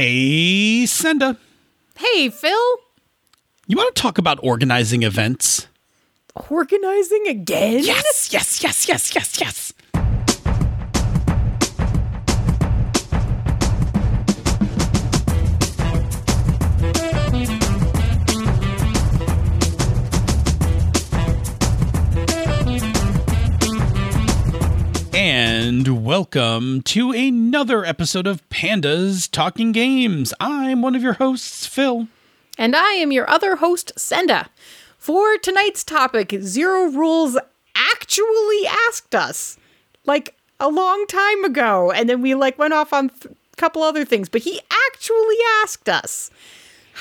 Hey, Senda. Hey, Phil. You want to talk about organizing events? Organizing again? Yes. And welcome to another episode of Pandas Talking Games. I'm one of your hosts, Phil. And I am your other host, Senda. For tonight's topic, Zero Rules actually asked us, like, a long time ago. And then we, like, went off on a couple other things. But he actually asked us,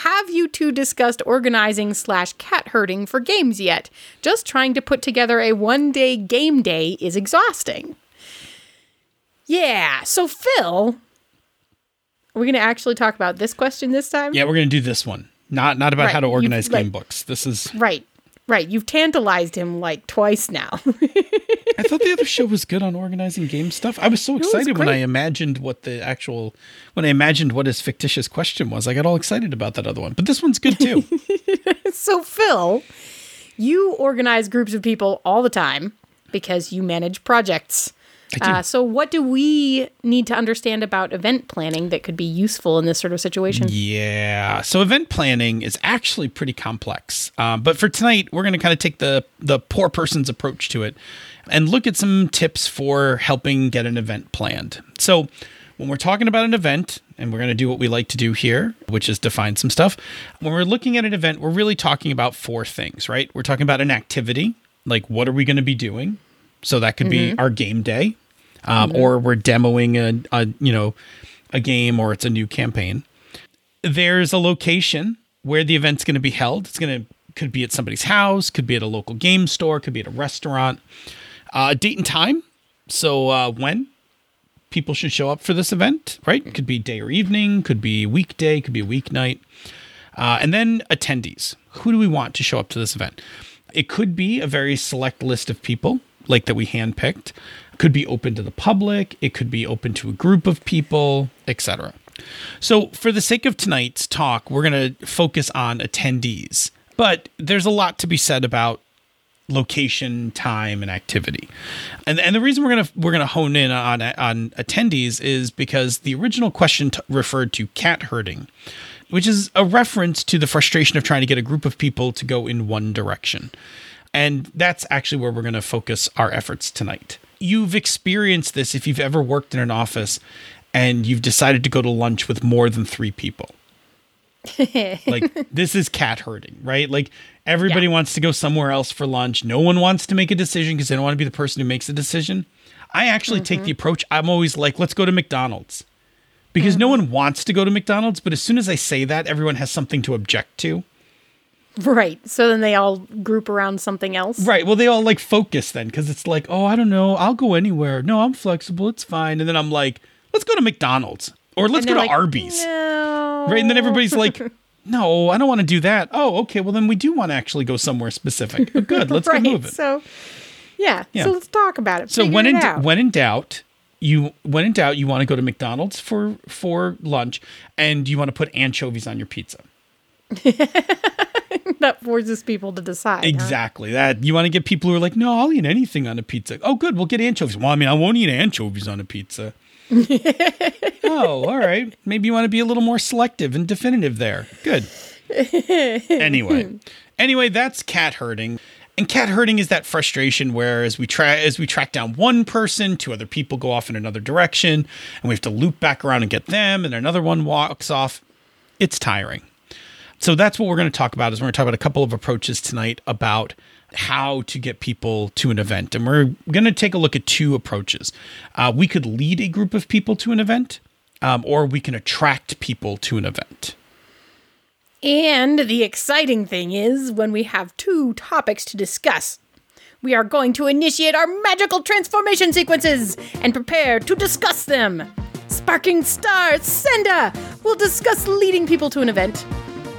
have you two discussed organizing/cat herding for games yet? Just trying to put together a one-day game day is exhausting. Yeah, so Phil, are we going to actually talk about this question this time? Yeah, we're going to do this one. Not about how to organize game books. This is... Right. You've tantalized him like twice now. I thought the other show was good on organizing game stuff. I was so excited when I imagined what his fictitious question was. I got all excited about that other one. But this one's good too. So Phil, you organize groups of people all the time because you manage projects. So what do we need to understand about event planning that could be useful in this sort of situation? Yeah. So event planning is actually pretty complex. But for tonight, we're going to kind of take the poor person's approach to it and look at some tips for helping get an event planned. So when we're talking about an event, and we're going to do what we like to do here, which is define some stuff. When we're looking at an event, we're really talking about four things, right? We're talking about an activity, like what are we going to be doing? So that could be our game day, or we're demoing a game, or it's a new campaign. There's a location where the event's going to be held. It's could be at somebody's house, could be at a local game store, could be at a restaurant. Date and time. So when people should show up for this event, right? It could be day or evening, could be weekday, could be weeknight, and then attendees. Who do we want to show up to this event? It could be a very select list of people, like that we handpicked. Could be open to the public. It could be open to a group of people, etc. So for the sake of tonight's talk, we're going to focus on attendees. But there's a lot to be said about location, time, and activity. And the reason we're going to hone in on attendees is because the original question referred to cat herding, which is a reference to the frustration of trying to get a group of people to go in one direction. And that's actually where we're going to focus our efforts tonight. You've experienced this if you've ever worked in an office and you've decided to go to lunch with more than three people. Like, this is cat herding, right? Like, everybody wants to go somewhere else for lunch. No one wants to make a decision because they don't want to be the person who makes the decision. I actually take the approach. I'm always like, let's go to McDonald's. Because no one wants to go to McDonald's. But as soon as I say that, everyone has something to object to. Right. So then they all group around something else. Right. Well, they all like focus then because it's like, oh, I don't know. I'll go anywhere. No, I'm flexible. It's fine. And then I'm like, let's go to McDonald's or let's go to Arby's. No. Right. And then everybody's like, no, I don't want to do that. Oh, okay. Well, then we do want to actually go somewhere specific. But good. Let's get moving. So, yeah. So let's talk about it. So when in doubt, you want to go to McDonald's for lunch and you want to put anchovies on your pizza. That forces people to decide. Exactly. Huh? That you want to get people who are like, no, I'll eat anything on a pizza. Oh, good. We'll get anchovies. Well, I mean, I won't eat anchovies on a pizza. Oh, all right. Maybe you want to be a little more selective and definitive there. Good. Anyway, that's cat herding. And cat herding is that frustration where as we track down one person, two other people go off in another direction, and we have to loop back around and get them, and another one walks off. It's tiring. So that's what we're going to talk about we're going to talk about a couple of approaches tonight about how to get people to an event. And we're going to take a look at two approaches. We could lead a group of people to an event, or we can attract people to an event. And the exciting thing is when we have two topics to discuss, we are going to initiate our magical transformation sequences and prepare to discuss them. Sparking Star Senda will discuss leading people to an event.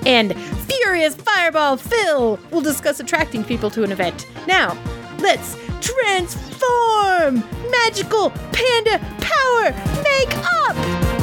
And Furious Fireball Phil will discuss attracting people to an event. Now, let's transform! Magical Panda Power Make Up!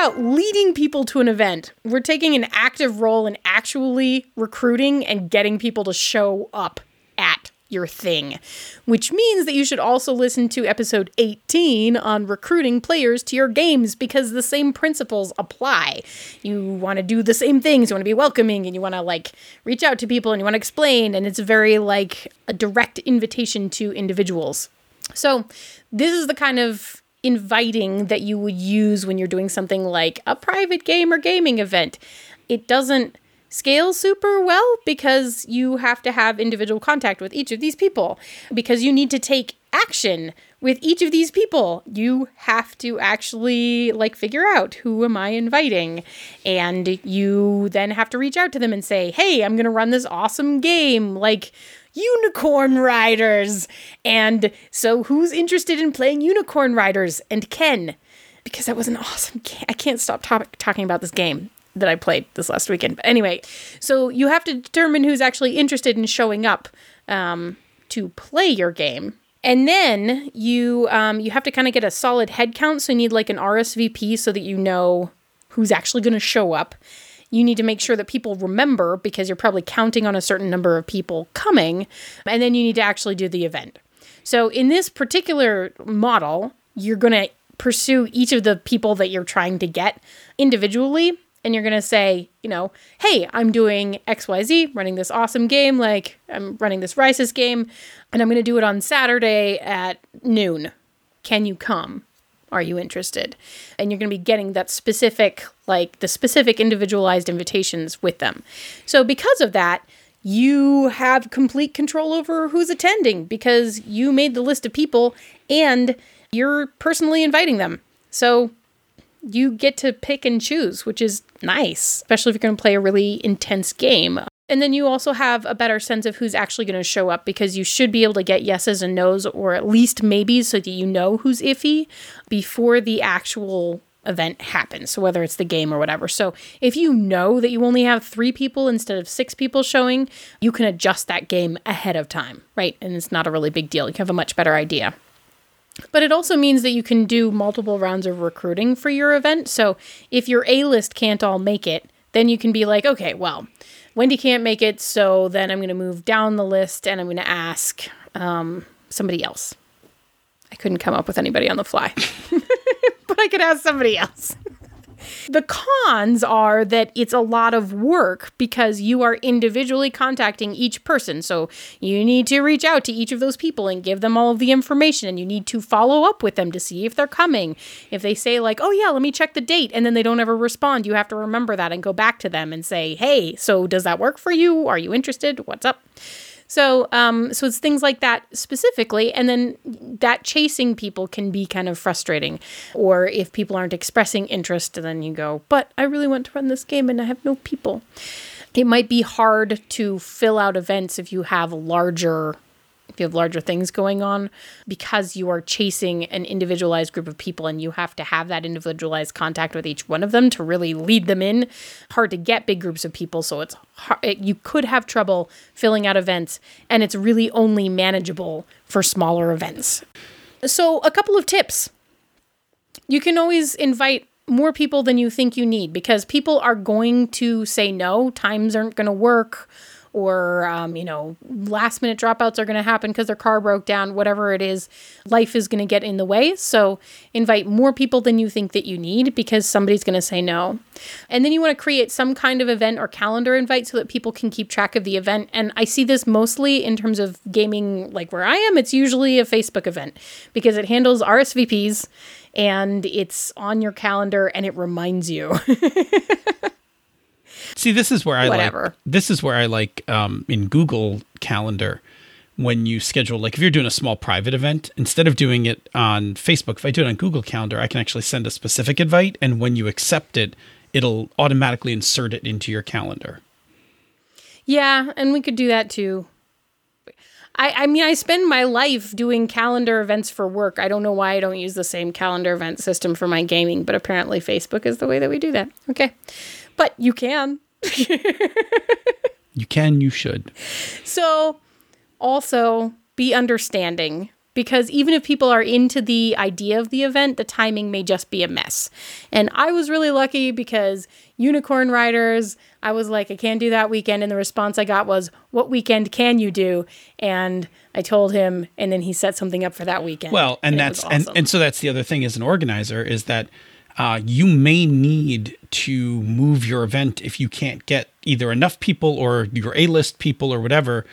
about leading people to an event. We're taking an active role in actually recruiting and getting people to show up at your thing, which means that you should also listen to episode 18 on recruiting players to your games, because the same principles apply. You want to do the same things. You want to be welcoming, and you want to reach out to people, and you want to explain, and it's very a direct invitation to individuals. So this is the kind of inviting that you would use when you're doing something like a private game or gaming event. It doesn't scale super well because you have to have individual contact with each of these people, because you need to take action with each of these people. You have to actually figure out, who am I inviting? And you then have to reach out to them and say, hey, I'm going to run this awesome game like Unicorn Riders. And so who's interested in playing Unicorn Riders? And Ken, because that was an awesome game. I can't stop talking about this game that I played this last weekend. But anyway, so you have to determine who's actually interested in showing up to play your game. And then you have to kind of get a solid head count. So you need an RSVP so that you know who's actually going to show up. You need to make sure that people remember, because you're probably counting on a certain number of people coming. And then you need to actually do the event. So in this particular model, you're going to pursue each of the people that you're trying to get individually. And you're going to say, hey, I'm doing XYZ, running this awesome game. I'm running this Rises game, and I'm going to do it on Saturday at noon. Can you come? Are you interested? And you're going to be getting that specific, the specific individualized invitations with them. So because of that, you have complete control over who's attending, because you made the list of people and you're personally inviting them. So you get to pick and choose, which is nice, especially if you're going to play a really intense game. And then you also have a better sense of who's actually going to show up, because you should be able to get yeses and nos, or at least maybes, so that you know who's iffy before the actual event happens, so whether it's the game or whatever. So if you know that you only have 3 people instead of 6 people showing, you can adjust that game ahead of time, right? And it's not a really big deal. You have a much better idea. But it also means that you can do multiple rounds of recruiting for your event. So if your A-list can't all make it, then you can be okay, well, Wendy can't make it, so then I'm going to move down the list and I'm going to ask somebody else. I couldn't come up with anybody on the fly, but I could ask somebody else. The cons are that it's a lot of work, because you are individually contacting each person. So you need to reach out to each of those people and give them all of the information, and you need to follow up with them to see if they're coming. If they say oh yeah, let me check the date, and then they don't ever respond, you have to remember that and go back to them and say, hey, so does that work for you? Are you interested? What's up? So it's things like that specifically, and then that chasing people can be kind of frustrating. Or if people aren't expressing interest, then you go, but I really want to run this game and I have no people. It might be hard to fill out events if you have larger things going on, because you are chasing an individualized group of people, and you have to have that individualized contact with each one of them to really lead them in. Hard to get big groups of people, so it's hard. You could have trouble filling out events, and it's really only manageable for smaller events. So a couple of tips. You can always invite more people than you think you need, because people are going to say no, times aren't going to work, or, last minute dropouts are going to happen because their car broke down, whatever it is, life is going to get in the way. So invite more people than you think that you need, because somebody's going to say no. And then you want to create some kind of event or calendar invite so that people can keep track of the event. And I see this mostly in terms of gaming, where I am, it's usually a Facebook event, because it handles RSVPs and it's on your calendar and it reminds you. See, this is where I like in Google Calendar, when you schedule, if you're doing a small private event, instead of doing it on Facebook, if I do it on Google Calendar, I can actually send a specific invite. And when you accept it, it'll automatically insert it into your calendar. Yeah. And we could do that too. I spend my life doing calendar events for work. I don't know why I don't use the same calendar event system for my gaming, but apparently Facebook is the way that we do that. Okay. But you can. You should. So also be understanding, because even if people are into the idea of the event, the timing may just be a mess. And I was really lucky because Unicorn Riders, I was like, I can't do that weekend. And the response I got was, what weekend can you do? And I told him, and then he set something up for that weekend. Well, and that's awesome. And so that's the other thing as an organizer is that you may need to move your event if you can't get either enough people or your A-list people or whatever.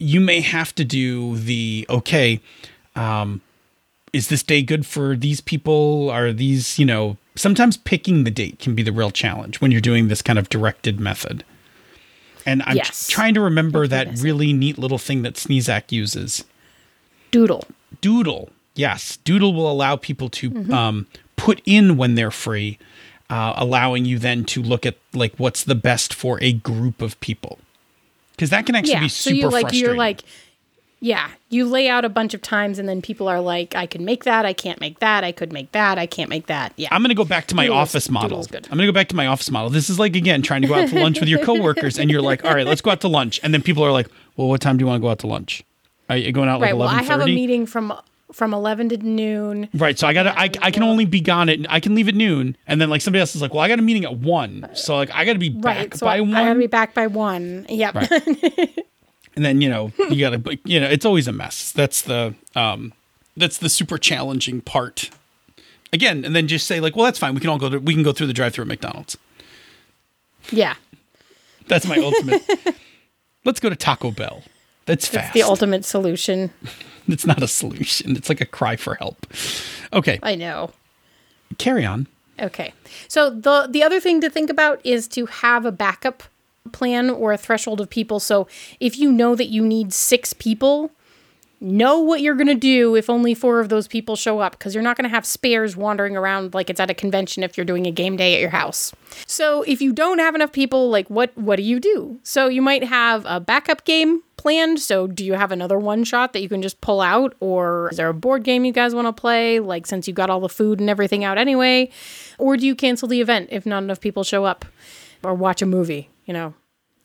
You may have to do the, okay, is this day good for these people? Are these, you know, sometimes picking the date can be the real challenge when you're doing this kind of directed method. And I'm trying to remember that really neat little thing that Sneezak uses. Doodle. Yes. Doodle will allow people to put in when they're free, allowing you then to look at like what's the best for a group of people. Because that can actually be super frustrating. You're like, you lay out a bunch of times and then people are like, I can make that. I can't make that. I could make that. I can't make that. Yeah. I'm going to go back to my office model. This is like, again, trying to go out to lunch with your coworkers and you're like, all right, let's go out to lunch. And then people are like, well, what time do you want to go out to lunch? Are you going out like 11:30? Well, I have a meeting from 11 to noon. Right. So I gotta, I can only be gone at, I can leave at noon. And then like somebody else is like, well, I got a meeting at 1. So like, I gotta be back by 1. I gotta be back by 1. Yep. Right. And then, you know, you gotta, you know, it's always a mess. That's the super challenging part again. And then just say like, well, that's fine. We can all go to, we can go through the drive-thru at McDonald's. Yeah. That's my ultimate. Let's go to Taco Bell. That's fast. It's the ultimate solution. It's not a solution. It's like a cry for help. Okay. I know. Carry on. Okay. So the other thing to think about is to have a backup plan or a threshold of people. So if you know that you need 6 people, know what you're going to do if only 4 of those people show up, because you're not going to have spares wandering around like it's at a convention if you're doing a game day at your house. So if you don't have enough people, like what do you do? So you might have a backup game planned. So do you have another one shot that you can just pull out, or is there a board game you guys want to play? Like, since you got all the food and everything out anyway, or do you cancel the event if not enough people show up, or watch a movie? You know,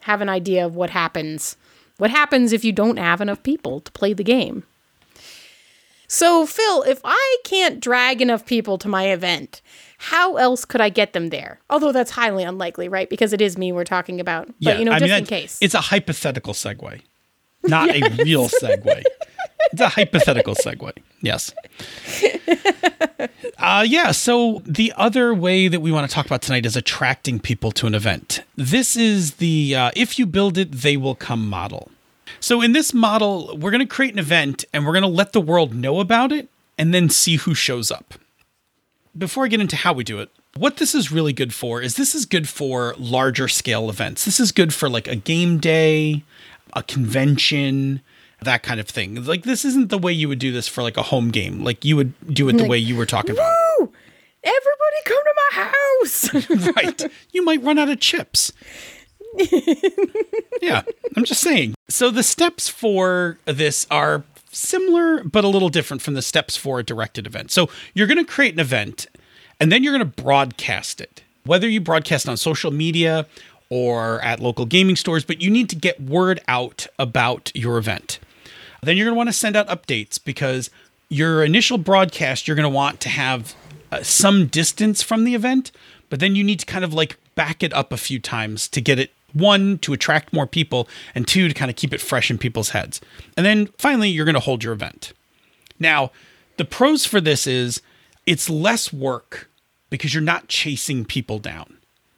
have an idea of what happens. What happens if you don't have enough people to play the game? So, Phil, if I can't drag enough people to my event, how else could I get them there? Although that's highly unlikely, right? Because it is me we're talking about. But, yeah, you know, just in case. It's a hypothetical segue, not a real segue. It's a hypothetical segue. Yes. So the other way that we want to talk about tonight is attracting people to an event. This is the if you build it, they will come model. So in this model, we're going to create an event and we're going to let the world know about it and then see who shows up. Before I get into how we do it, what this is really good for is this is good for larger scale events. This is good for like a game day, a convention, that kind of thing. Like, this isn't the way you would do this for like a home game. Like, you would do it the way you were talking about. Woo! Everybody come to my house! Right. You might run out of chips. Yeah, I'm just saying. So the steps for this are similar, but a little different from the steps for a directed event. So you're going to create an event, and then you're going to broadcast it. Whether you broadcast on social media or at local gaming stores, but you need to get word out about your event. Then you're going to want to send out updates, because your initial broadcast, you're going to want to have some distance from the event, but then you need to kind of like back it up a few times to get it, 1, to attract more people, and 2, to kind of keep it fresh in people's heads. And then finally, you're going to hold your event. Now, the pros for this is it's less work because you're not chasing people down.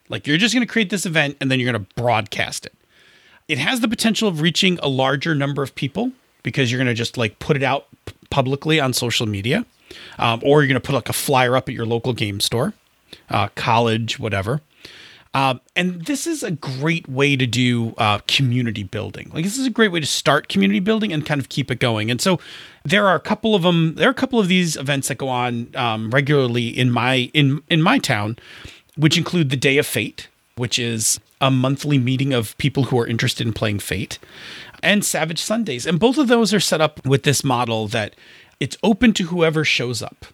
Like, you're just going to create this event and then you're going to broadcast it. It has the potential of reaching a larger number of people, because you're going to just like put it out publicly on social media, or you're going to put like a flyer up at your local game store, college, whatever. And this is a great way to do community building. Like, this is a great way to start community building and kind of keep it going. And so there are a couple of them. There are a couple of these events that go on regularly in my town, which include the Day of Fate, which is a monthly meeting of people who are interested in playing Fate, and Savage Sundays. And both of those are set up with this model that it's open to whoever shows up,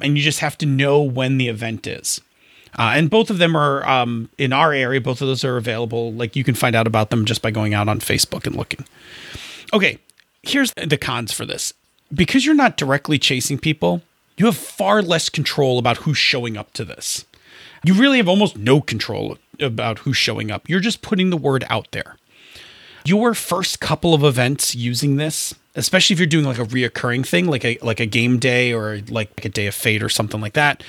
and you just have to know when the event is. And both of them are in our area. Both of those are available. Like, you can find out about them just by going out on Facebook and looking. Okay, here's the cons for this. because you're not directly chasing people, you have far less control about who's showing up to this. You really have almost no control about who's showing up. You're just putting the word out there. Your first couple of events using this, especially if you're doing like a reoccurring thing, like a game day or like a Day of Fate or something like that,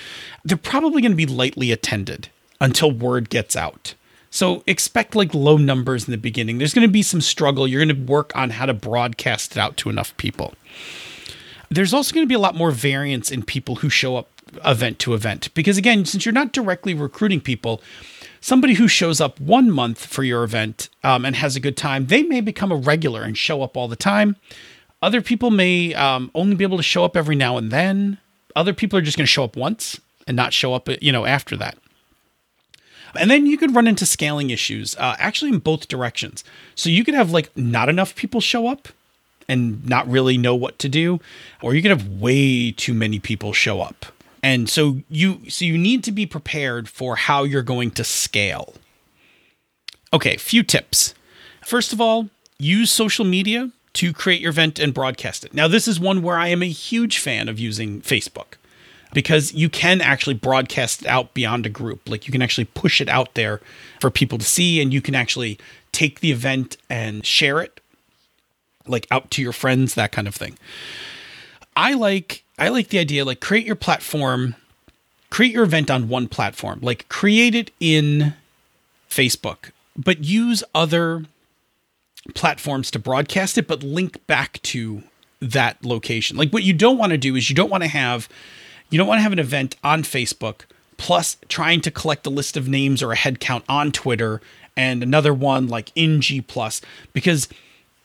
they're probably going to be lightly attended until word gets out. So expect like low numbers in the beginning. There's going to be some struggle. You're going to work on how to broadcast it out to enough people. There's also going to be a lot more variance in people who show up event to event, because again, since you're not directly recruiting people, somebody who shows up 1 month for your event and has a good time, they may become a regular and show up all the time. Other people may only be able to show up every now and then. Other people are just going to show up once and not show up, after that. And then you could run into scaling issues, actually in both directions. So you could have like not enough people show up and not really know what to do, or you could have way too many people show up. And so you need to be prepared for how you're going to scale. Okay, few tips. First of all, use social media to create your event and broadcast it. Now, this is one where I am a huge fan of using Facebook, because you can actually broadcast it out beyond a group. Like, you can actually push it out there for people to see, and you can actually take the event and share it like out to your friends, that kind of thing. I like the idea, like create your platform, create your event on one platform, like create it in Facebook, but use other platforms to broadcast it, but link back to that location. Like, what you don't want to do is you don't want to have an event on Facebook plus trying to collect a list of names or a head count on Twitter and another one like in G+, because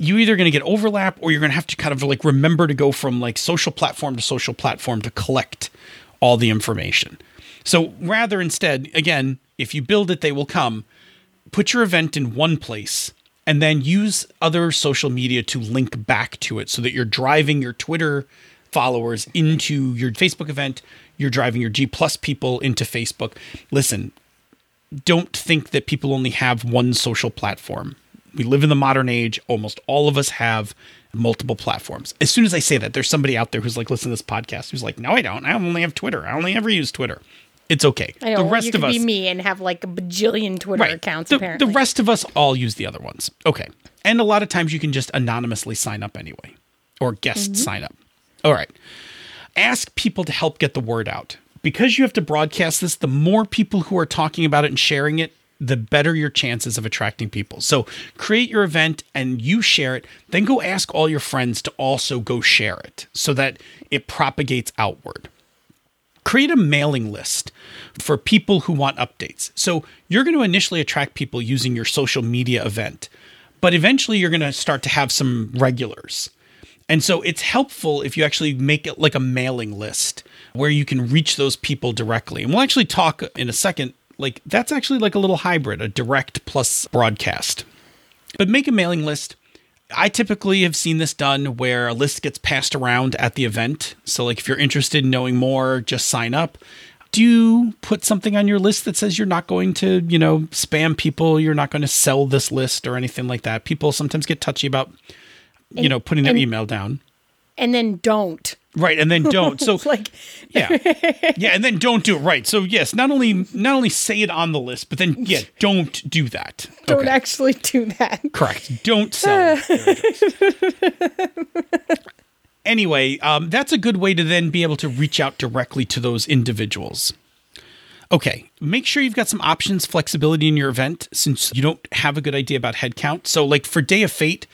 you're either going to get overlap, or you're going to have to kind of like remember to go from like social platform to collect all the information. So rather, instead, again, if you build it, they will come. Put your event in one place and then use other social media to link back to it, so that you're driving your Twitter followers into your Facebook event. You're driving your G+ people into Facebook. Listen, don't think that people only have one social platform. We live in the modern age. Almost all of us have multiple platforms. As soon as I say that, there's somebody out there who's like, listen to this podcast, who's like, no, I don't. I only have Twitter. I only ever use Twitter. It's okay. I know, the rest of us, be me and have like a bajillion Twitter accounts, apparently. The rest of us all use the other ones. Okay. And a lot of times you can just anonymously sign up anyway, or guest sign up. All right. Ask people to help get the word out. Because you have to broadcast this, the more people who are talking about it and sharing it, the better your chances of attracting people. So create your event and you share it. Then go ask all your friends to also go share it, so that it propagates outward. Create a mailing list for people who want updates. So you're going to initially attract people using your social media event, but eventually you're going to start to have some regulars. And so it's helpful if you actually make it like a mailing list where you can reach those people directly. And we'll actually talk in a second. Like, that's actually like a little hybrid, a direct plus broadcast. But make a mailing list. I typically have seen this done where a list gets passed around at the event. So like, if you're interested in knowing more, just sign up. Do put something on your list that says you're not going to, spam people. You're not going to sell this list or anything like that. People sometimes get touchy about, putting their email down. And then don't. Right. And then don't. So like, yeah. Yeah. And then don't do it. Right. So yes, not only say it on the list, but then yeah, don't do that. Don't actually do that. Correct. Don't sell. Anyway, that's a good way to then be able to reach out directly to those individuals. Okay. Make sure you've got some options, flexibility in your event, since you don't have a good idea about headcount. So like for Day of Fate,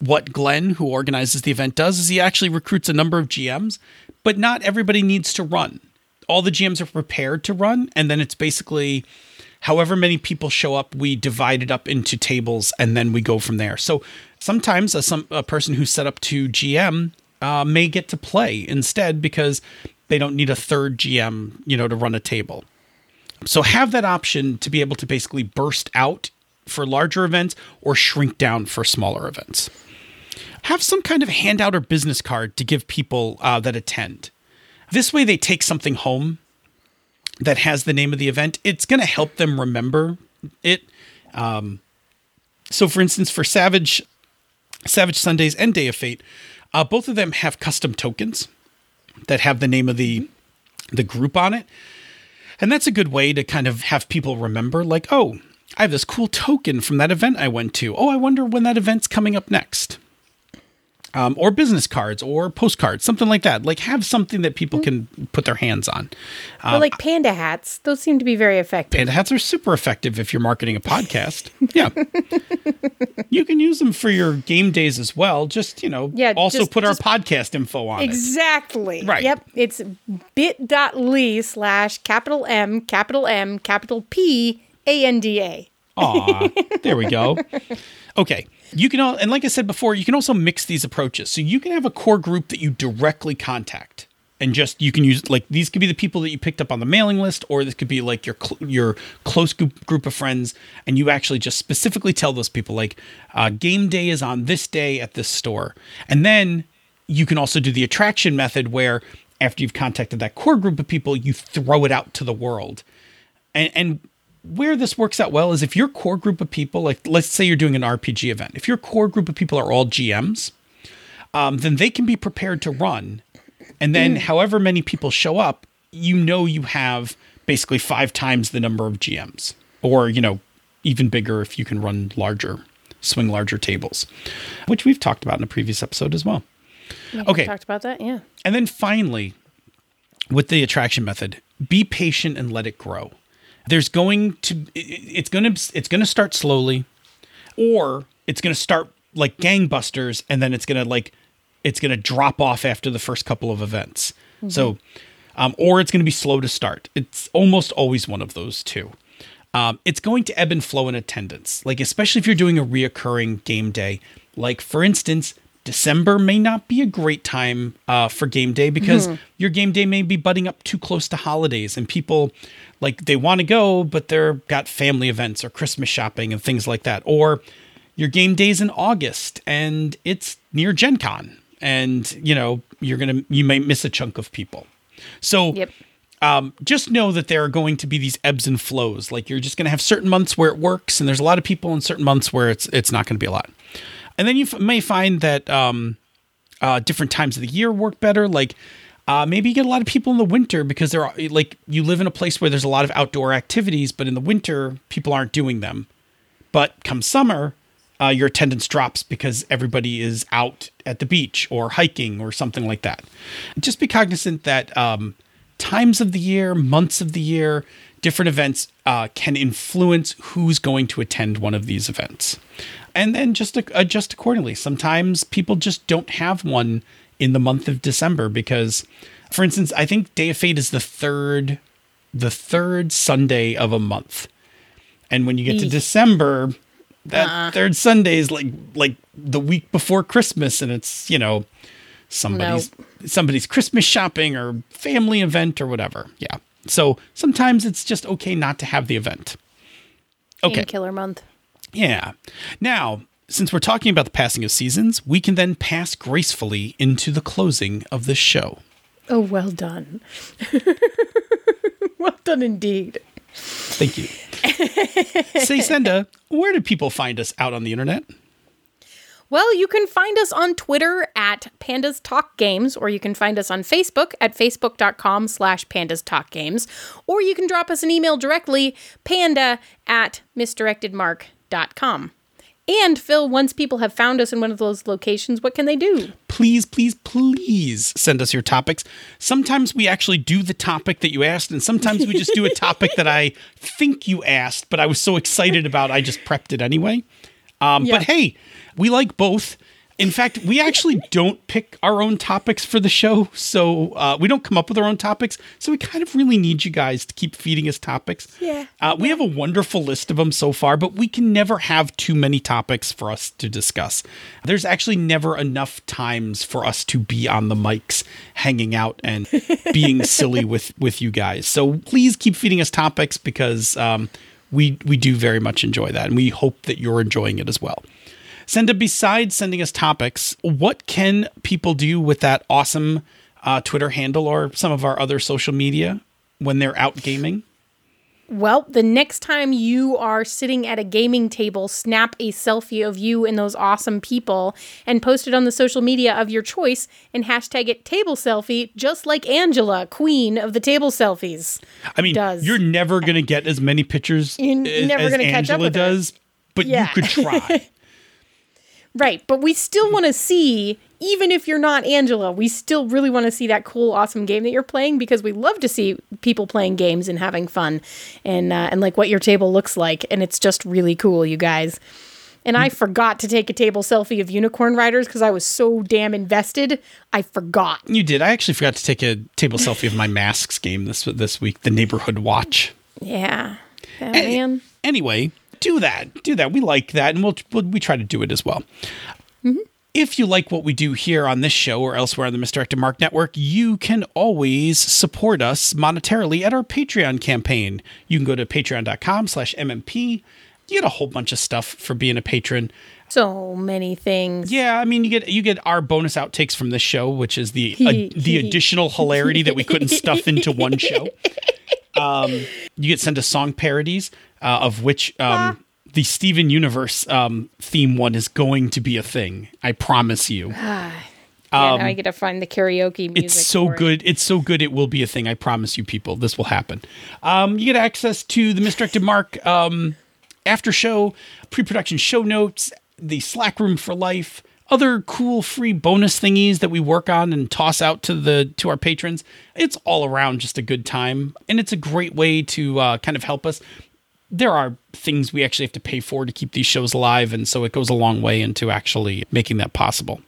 what Glenn, who organizes the event, does is he actually recruits a number of GMs, but not everybody needs to run. All the GMs are prepared to run, and then it's basically however many people show up, we divide it up into tables, and then we go from there. So sometimes a person who's set up to GM may get to play instead, because they don't need a third GM, to run a table. So have that option to be able to basically burst out for larger events or shrink down for smaller events. Have some kind of handout or business card to give people that attend. This way they take something home that has the name of the event. It's going to help them remember it. So for instance, for Savage Sundays and Day of Fate, Both of them have custom tokens that have the name of the group on it. And that's a good way to kind of have people remember, like, oh, I have this cool token from that event I went to. Oh, I wonder when that event's coming up next. Or business cards or postcards, something like that. Like, have something that people can put their hands on. Well, like panda hats. Those seem to be very effective. Panda hats are super effective if you're marketing a podcast. Yeah. You can use them for your game days as well. Just, you know, also just, put our podcast info on it. Exactly. Right. Yep. It's bit.ly/MMPANDA. Aw, there we go. Okay. You can, and like I said before, you can also mix these approaches. So you can have a core group that you directly contact and just, you can use, like, these could be the people that you picked up on the mailing list, or this could be like your close group of friends. And you actually just specifically tell those people, like, game day is on this day at this store. And then you can also do the attraction method where after you've contacted that core group of people, you throw it out to the world. And where this works out well is if your core group of people, like, let's say you're doing an RPG event. If your core group of people are all GMs, then they can be prepared to run. And then however many people show up, you know, you have basically 5 times the number of GMs, or, you know, even bigger if you can run larger, swing larger tables, which we've talked about in a previous episode as well. Yeah, okay. We talked about that, yeah. And then finally, with the attraction method, be patient and let it grow. There's going to, it's going to start slowly, or it's going to start like gangbusters, and then it's going to drop off after the first couple of events. Mm-hmm. So, or it's going to be slow to start. It's almost always one of those two. It's going to ebb and flow in attendance. Like, especially if you're doing a reoccurring game day, like for instance, December may not be a great time for game day because your game day may be butting up too close to holidays, and people, like, they want to go, but they've got family events or Christmas shopping and things like that. Or your game day's in August and it's near Gen Con, and, you know, you may miss a chunk of people. So just know that there are going to be these ebbs and flows. Like, you're just going to have certain months where it works, and there's a lot of people, in certain months where it's not going to be a lot. And then you may find that different times of the year work better. Like, maybe you get a lot of people in the winter because they're like, you live in a place where there's a lot of outdoor activities, but in the winter, people aren't doing them. But come summer, your attendance drops because everybody is out at the beach or hiking or something like that. Just be cognizant that times of the year, months of the year, different events can influence who's going to attend one of these events. And then just adjust accordingly. Sometimes people just don't have one in the month of December because, for instance, I think Day of Fate is the third Sunday of a month. And when you get to December, that third Sunday is like the week before Christmas, and it's, you know, somebody's Christmas shopping or family event or whatever. Yeah. So sometimes it's just okay not to have the event. Okay. Killer month. Yeah. Now, since we're talking about the passing of seasons, we can then pass gracefully into the closing of this show. Oh, well done. Well done indeed. Thank you. Say, Senda, where do people find us out on the internet? Well, you can find us on Twitter at Pandas Talk Games, or you can find us on Facebook at facebook.com/Pandas Talk Games, or you can drop us an email directly, panda@misdirectedmark.com. And Phil, once people have found us in one of those locations, what can they do? Please, please, please send us your topics. Sometimes we actually do the topic that you asked, and sometimes we just do a topic that I think you asked, but I was so excited about, I just prepped it anyway. But hey, we like both. In fact, we actually don't pick our own topics for the show, so we don't come up with our own topics, so we kind of really need you guys to keep feeding us topics. Yeah. We have a wonderful list of them so far, but we can never have too many topics for us to discuss. There's actually never enough times for us to be on the mics, hanging out and being silly with you guys. So please keep feeding us topics because we do very much enjoy that, and we hope that you're enjoying it as well. Senda, besides sending us topics, what can people do with that awesome Twitter handle or some of our other social media when they're out gaming? Well, the next time you are sitting at a gaming table, snap a selfie of you and those awesome people and post it on the social media of your choice and hashtag it table selfie, just like Angela, queen of the table selfies. I mean, you're never going to get as many pictures as Angela does, but yeah. You could try. Right. But we still want to see, even if you're not Angela, we still really want to see that cool, awesome game that you're playing, because we love to see people playing games and having fun and like what your table looks like. And it's just really cool, you guys. And I forgot to take a table selfie of Unicorn Riders because I was so damn invested. I forgot. You did. I actually forgot to take a table selfie of my Masks game this week, The Neighborhood Watch. Yeah. Man. Anyway. Do that. We like that, and we try to do it as well. Mm-hmm. If you like what we do here on this show or elsewhere on the Misdirected Mark Network, you can always support us monetarily at our Patreon campaign. You can go to patreon.com/MMP. You get a whole bunch of stuff for being a patron. So many things. Yeah, I mean, you get our bonus outtakes from this show, which is the additional hilarity that we couldn't stuff into one show. You get sent us song parodies, of which the Steven Universe theme one is going to be a thing. I promise you. Now I get to find the karaoke music. It's so good. It's so good. It will be a thing. I promise you, people. This will happen. You get access to the Misdirected Mark after show, pre-production show notes, the Slack room for life, other cool free bonus thingies that we work on and toss out to our patrons. It's all around just a good time, and it's a great way to kind of help us. There are things we actually have to pay for to keep these shows alive, and so it goes a long way into actually making that possible.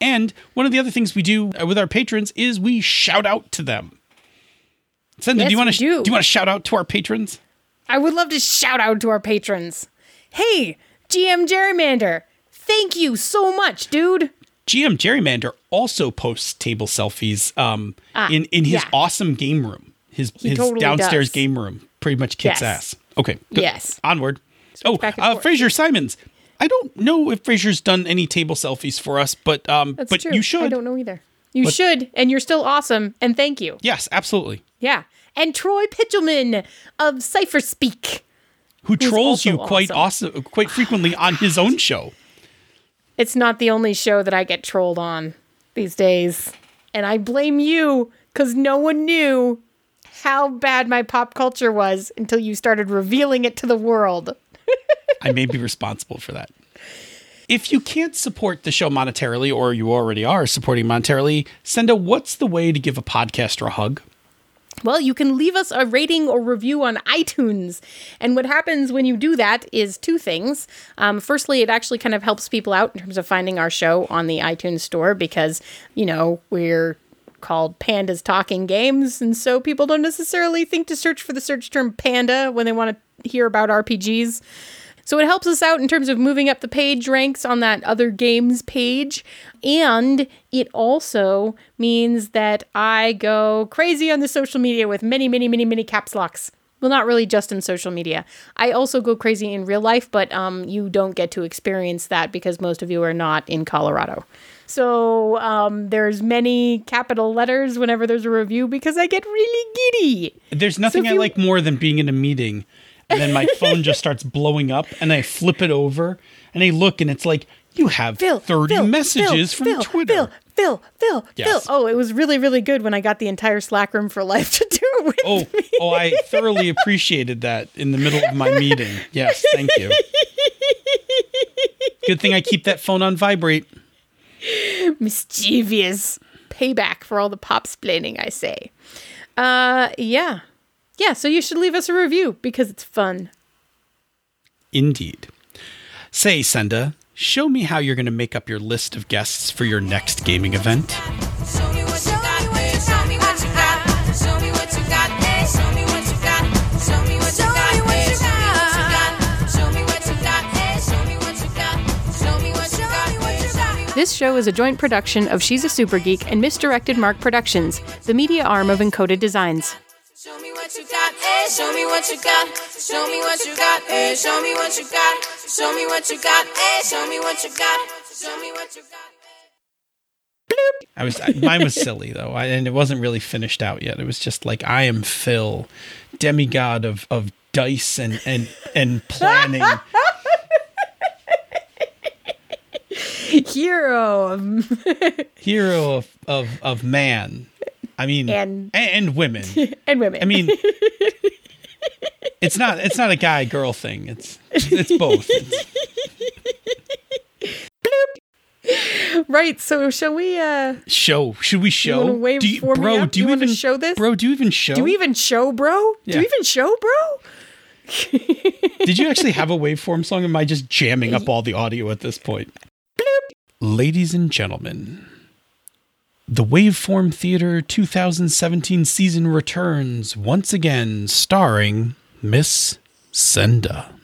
And one of the other things we do with our patrons is we shout out to them. Senda, do you want to shout out to our patrons? I would love to shout out to our patrons. Hey, GM Gerrymander. Thank you so much, dude. GM Gerrymander also posts table selfies in his awesome game room. His totally downstairs does. Game room pretty much kicks ass. Okay. Good. Yes. Onward. Fraser Simons. I don't know if Fraser's done any table selfies for us, but true. You should. I don't know either. You should, and you're still awesome, and thank you. Yes, absolutely. Yeah. And Troy Pitchelman of Cypherspeak, who trolls you quite frequently on his own show. It's not the only show that I get trolled on these days. And I blame you, because no one knew how bad my pop culture was until you started revealing it to the world. I may be responsible for that. If you can't support the show monetarily, or you already are supporting monetarily, Senda, what's the way to give a podcaster a hug? Well, you can leave us a rating or review on iTunes. And what happens when you do that is two things. Firstly, it actually kind of helps people out in terms of finding our show on the iTunes store because, you know, we're called Pandas Talking Games. And so people don't necessarily think to search for the search term panda when they want to hear about RPGs. So it helps us out in terms of moving up the page ranks on that other games page. And it also means that I go crazy on the social media with many, many, many, many caps locks. Well, not really just in social media. I also go crazy in real life, but you don't get to experience that because most of you are not in Colorado. So there's many capital letters whenever there's a review because I get really giddy. There's nothing I like more than being in a meeting. And then my phone just starts blowing up, and I flip it over, and I look, and it's like, you have 30 messages from Twitter. Phil. Oh, it was really, really good when I got the entire Slack room for life to do it with me. Oh, I thoroughly appreciated that in the middle of my meeting. Yes, thank you. Good thing I keep that phone on vibrate. Mischievous. Payback for all the pop-splaining, I say. Yeah, so you should leave us a review because it's fun. Indeed. Say, Senda, show me how you're going to make up your list of guests for your next gaming event. This show is a joint production of She's a Super Geek and Misdirected Mark Productions, the media arm of Encoded Designs. Show me what you got, eh? Show me what you got. Show me what you got, eh? Show me what you got. Show me what you got, eh? Show me what you got. Show me what you got. Mine was silly though, and it wasn't really finished out yet. It was just like, I am Phil, demigod of dice and planning. Hero of man. I mean, and women. And women. I mean, it's not a guy girl thing. It's both. Right, so shall we should we wave for me up? Do you even show this? Bro, do you even show? Do we even show, bro? Yeah. Do you even show, bro? Did you actually have a waveform song? Am I just jamming up all the audio at this point? Ladies and gentlemen, the Waveform Theater 2017 season returns once again, starring Miss Senda.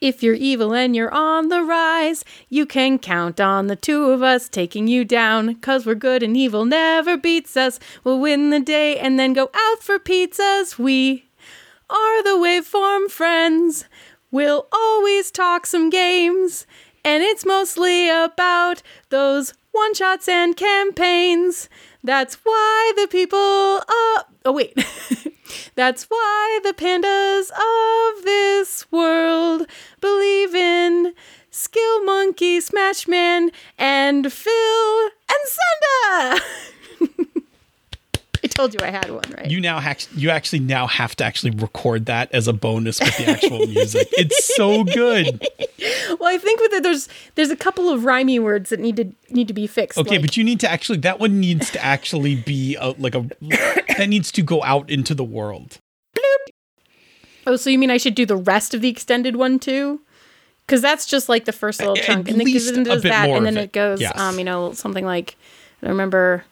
If you're evil and you're on the rise, you can count on the two of us taking you down. 'Cause we're good and evil never beats us. We'll win the day and then go out for pizzas. We are the Waveform Friends. We'll always talk some games. And it's mostly about those one-shots and campaigns. That's why the people of... Oh, wait. That's why the pandas of this world believe in Skill Monkey, Smashman, and Phil and Senda! I told you I had one, right? You now have to record that as a bonus with the actual music. It's so good. Well, I think with it, there's a couple of rhymey words that need to be fixed. Okay, like, but you need to actually, that one needs to actually be that needs to go out into the world. Bloop. Oh, so you mean I should do the rest of the extended one too? Because that's just like the first little chunk, and then it does that, and then it goes, yes. Something like, I remember.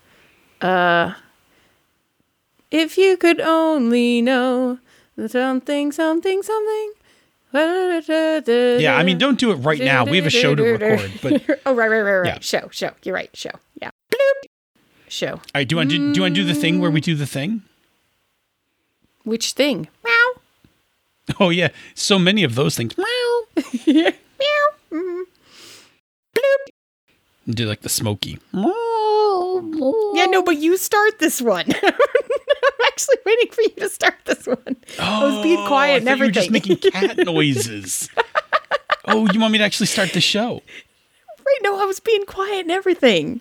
If you could only know something. Yeah, I mean, don't do it right now. We have a show to record. But oh, right. Yeah. Show. You're right. Show. Yeah. Bloop. Show. All right. Do you want to do the thing where we do the thing? Which thing? Meow. Oh yeah, so many of those things. Meow. Yeah. Meow. Mm-hmm. Bloop. And do like the Smokey. Yeah, no, but you start this one. I'm actually waiting for you to start this one. Oh, I was being quiet and everything. You were just making cat noises. Oh, you want me to actually start the show? Right, no, I was being quiet and everything.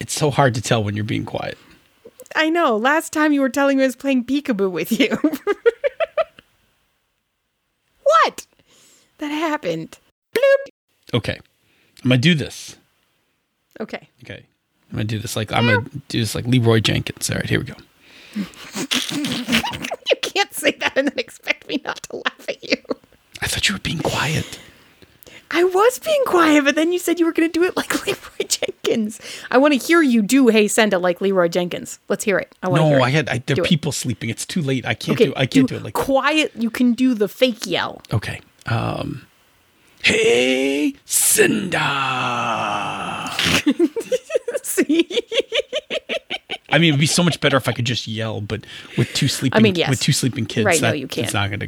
It's so hard to tell when you're being quiet. I know. Last time you were telling me I was playing peekaboo with you. What? That happened. Bloop. Okay. I'm going to do this. Okay. I'm gonna do this like Leroy Jenkins. All right, here we go. You can't say that and then expect me not to laugh at you. I thought you were being quiet. I was being quiet, but then you said you were gonna do it like Leroy Jenkins. I want to hear you do "Hey Senda" like Leroy Jenkins. Let's hear it. There are people sleeping. It's too late. I can't do it like quiet. That. You can do the fake yell. Okay. Hey Senda. See? I mean, it'd be so much better if I could just yell, but with two sleeping, yes. With two sleeping kids, right? No, you can't. It's not going to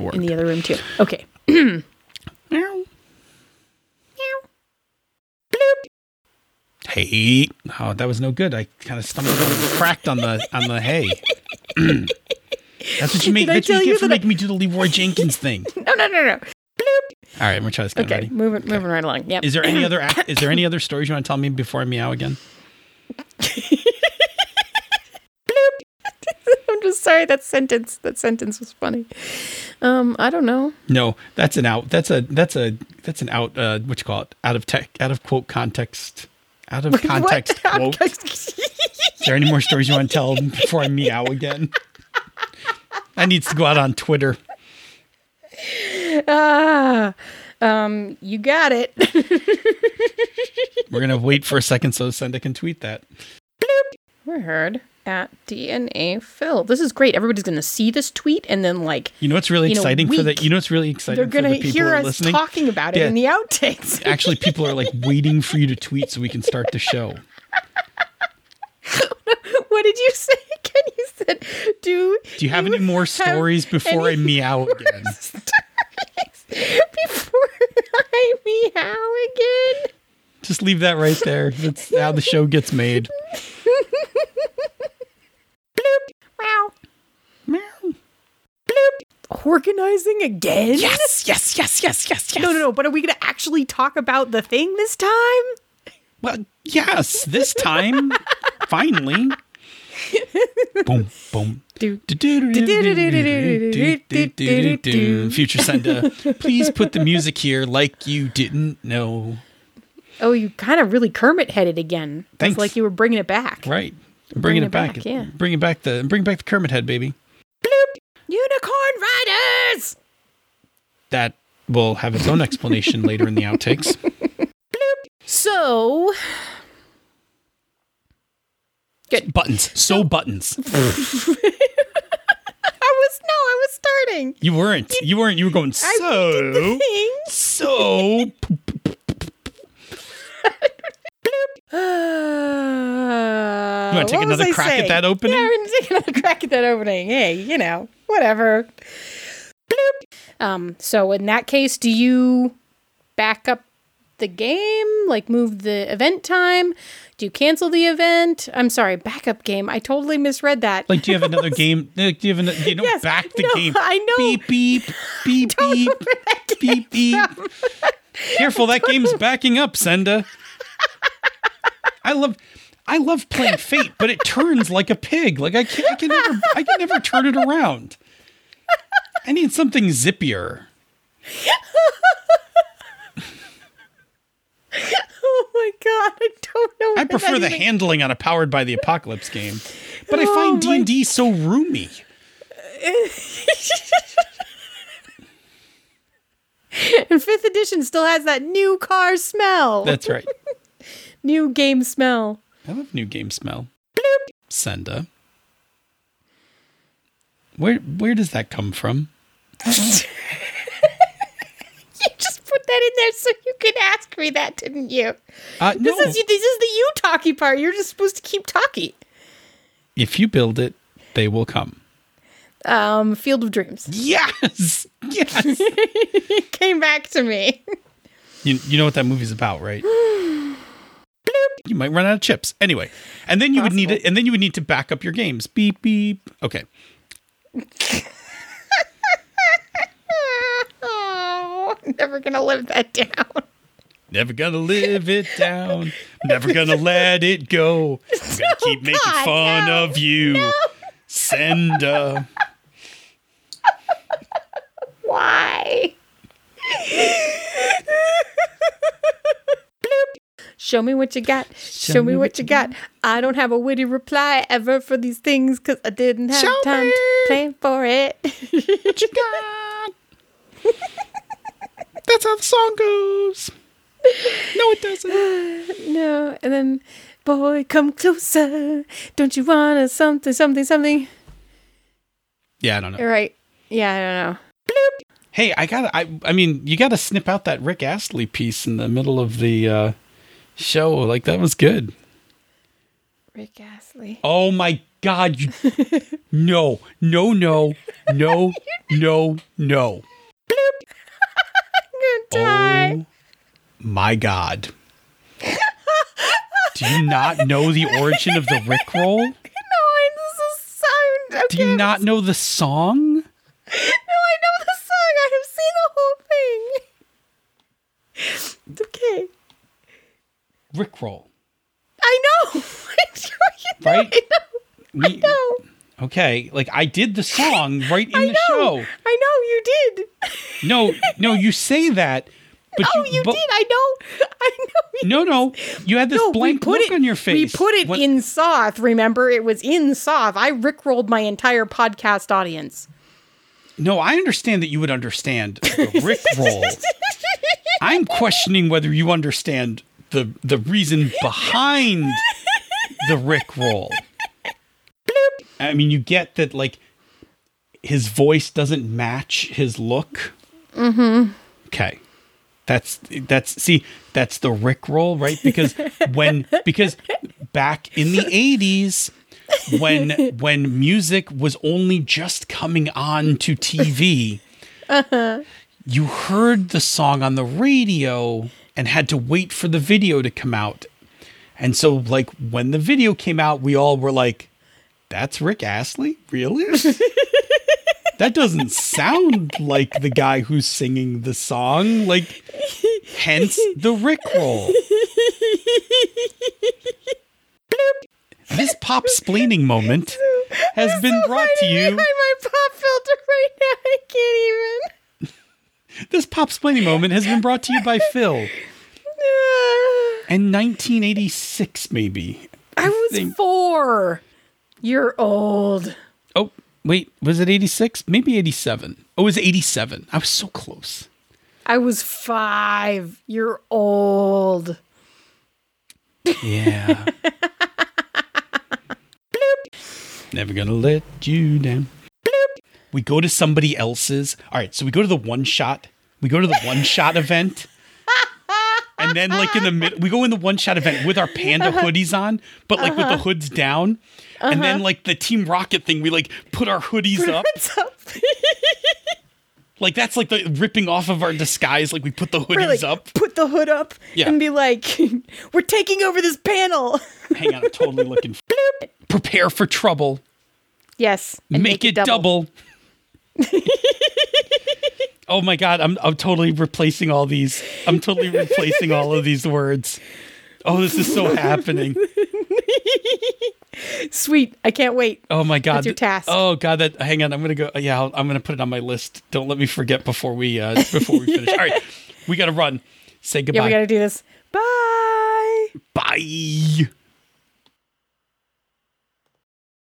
work. In the other room too. Okay. Meow. Meow. Bloop. Hey. Oh, that was no good. I kind of stumbled and cracked on the hey. That's what you make. That's what you get for making me do the Leroy Jenkins thing. No. Bloop. All right, I'm gonna try this again. Okay, moving right along. Yep. Is there any other stories you want to tell me before I meow again? Bloop. I'm just sorry. That sentence was funny. I don't know. No, that's an out. That's an out. What you call it? Out of context. Quote. Is there any more stories you want to tell before I meow again? That needs to go out on Twitter. You got it. We're gonna wait for a second so Senda can tweet that. Bloop. We're heard at DNA Phil. This is great. Everybody's gonna see this tweet and then like you know what's really exciting. They're gonna hear us listening. Talking about it in the outtakes. Actually, people are like waiting for you to tweet so we can start the show. What did you say? You said, do you have any more stories before I meow again? Before I meow again? Just leave that right there. That's how the show gets made. Bloop. Wow. Meow. Bloop. Organizing again? Yes. No. But are we going to actually talk about the thing this time? Well, yes, this time. Finally. Boom, boom. Future Senda, please put the music here like you didn't know. Oh, you kind of really Kermit-headed again. Thanks. It's like you were bringing it back. Right. Bringing it back. Yeah. Bring back the Kermit head, baby. Bloop. Unicorn Riders! That will have its own explanation later in the outtakes. Bloop. So... Good. Buttons. So buttons. I was starting. You weren't. You were going, so. I did the thing. So. You want to take another crack at that opening? Yeah, I'm going to take another crack at that opening. Hey, you know, whatever. Bloop. So in that case, do you back up the game? Like move the event time? Do you cancel the event? I'm sorry, backup game. I totally misread that. Like, do you have another game? Like, do you have another? You don't back the game. I know. Beep beep beep beep beep beep. Careful, that game's backing up, Senda. I love playing Fate, but it turns like a pig. Like I can never turn it around. I need something zippier. Oh my god, I don't know. I prefer the handling on a Powered by the Apocalypse game, but I find D&D so roomy. And 5th edition still has that new car smell. That's right. New game smell. I love new game smell. Bloop. Senda. Where does that come from? You just put that in there so you could ask me that, didn't you? No. This is the you talkie part. You're just supposed to keep talkie. If you build it, they will come. Field of Dreams. Yes! Yes! It came back to me. You know what that movie's about, right? You might run out of chips. Anyway, and then you would need to back up your games. Beep beep. Okay. Oh, I'm never gonna live that down. Never gonna live it down. Never gonna let it go. I'm gonna keep making fun of you. No. Senda. Why? Show me what you got. Show me what you got. I don't have a witty reply ever for these things because I didn't have time to plan for it. What you got? That's how the song goes. No, it doesn't. No, and then, boy, come closer. Don't you want a something, something, something? Yeah, I don't know. All right. Yeah, I don't know. Bloop. Hey, you got to snip out that Rick Astley piece in the middle of the... show, like that was good. Rick Astley. Oh my god, you no. Bloop. I'm gonna die. Oh my god. Do you not know the origin of the Rick roll? No, this is sound. Okay, do you not know the song? No, I know the song. I have seen the whole thing. Okay. Rickroll. I know. Right? I know. Okay, like I did the song right in the show. I know you did. No, you say that. But you did. I know. No. You had this blank look on your face. We put it in Soth. Remember, it was in Soth. I rickrolled my entire podcast audience. No, I understand that you would understand rickroll. I'm questioning whether you understand. The reason behind the Rick roll. Bloop. I mean, you get that, like, his voice doesn't match his look. Mm-hmm. Okay. That's the Rick roll, right? Because back in the 80s, when music was only just coming on to TV, you heard the song on the radio. and had to wait for the video to come out. And so, like, when the video came out, we all were like, that's Rick Astley? Really? That doesn't sound like the guy who's singing the song. Like, hence the Rickroll. This pop-splaining moment has been brought to you. I'm my pop filter right now. I can't even. This pop-splaining moment has been brought to you by Phil. And 1986, maybe. I was 4. You're old. Oh, wait. Was it 86? Maybe 87. Oh, it was 87. I was so close. I was 5. You're old. Yeah. Never gonna let you down. We go to somebody else's. All right, so we go to the one shot. We go to the one shot event. And then, like, in the middle, we go in the one-shot event with our panda hoodies on, but, like, with the hoods down. And then, like, the Team Rocket thing, we, like, put our hoodies up. Like, that's, like, the ripping off of our disguise. Like, we put the hoodies up. Put the hood up and be like, we're taking over this panel. Hang on, I'm totally looking. Prepare for trouble. Yes. Make it double. Oh my God, I'm totally replacing all these. I'm totally replacing all of these words. Oh, this is so happening. Sweet. I can't wait. Oh my God. That's your task. Oh God, hang on. I'm going to go. Yeah, I'm going to put it on my list. Don't let me forget before we finish. All right. We got to run. Say goodbye. Yeah, we got to do this. Bye. Bye.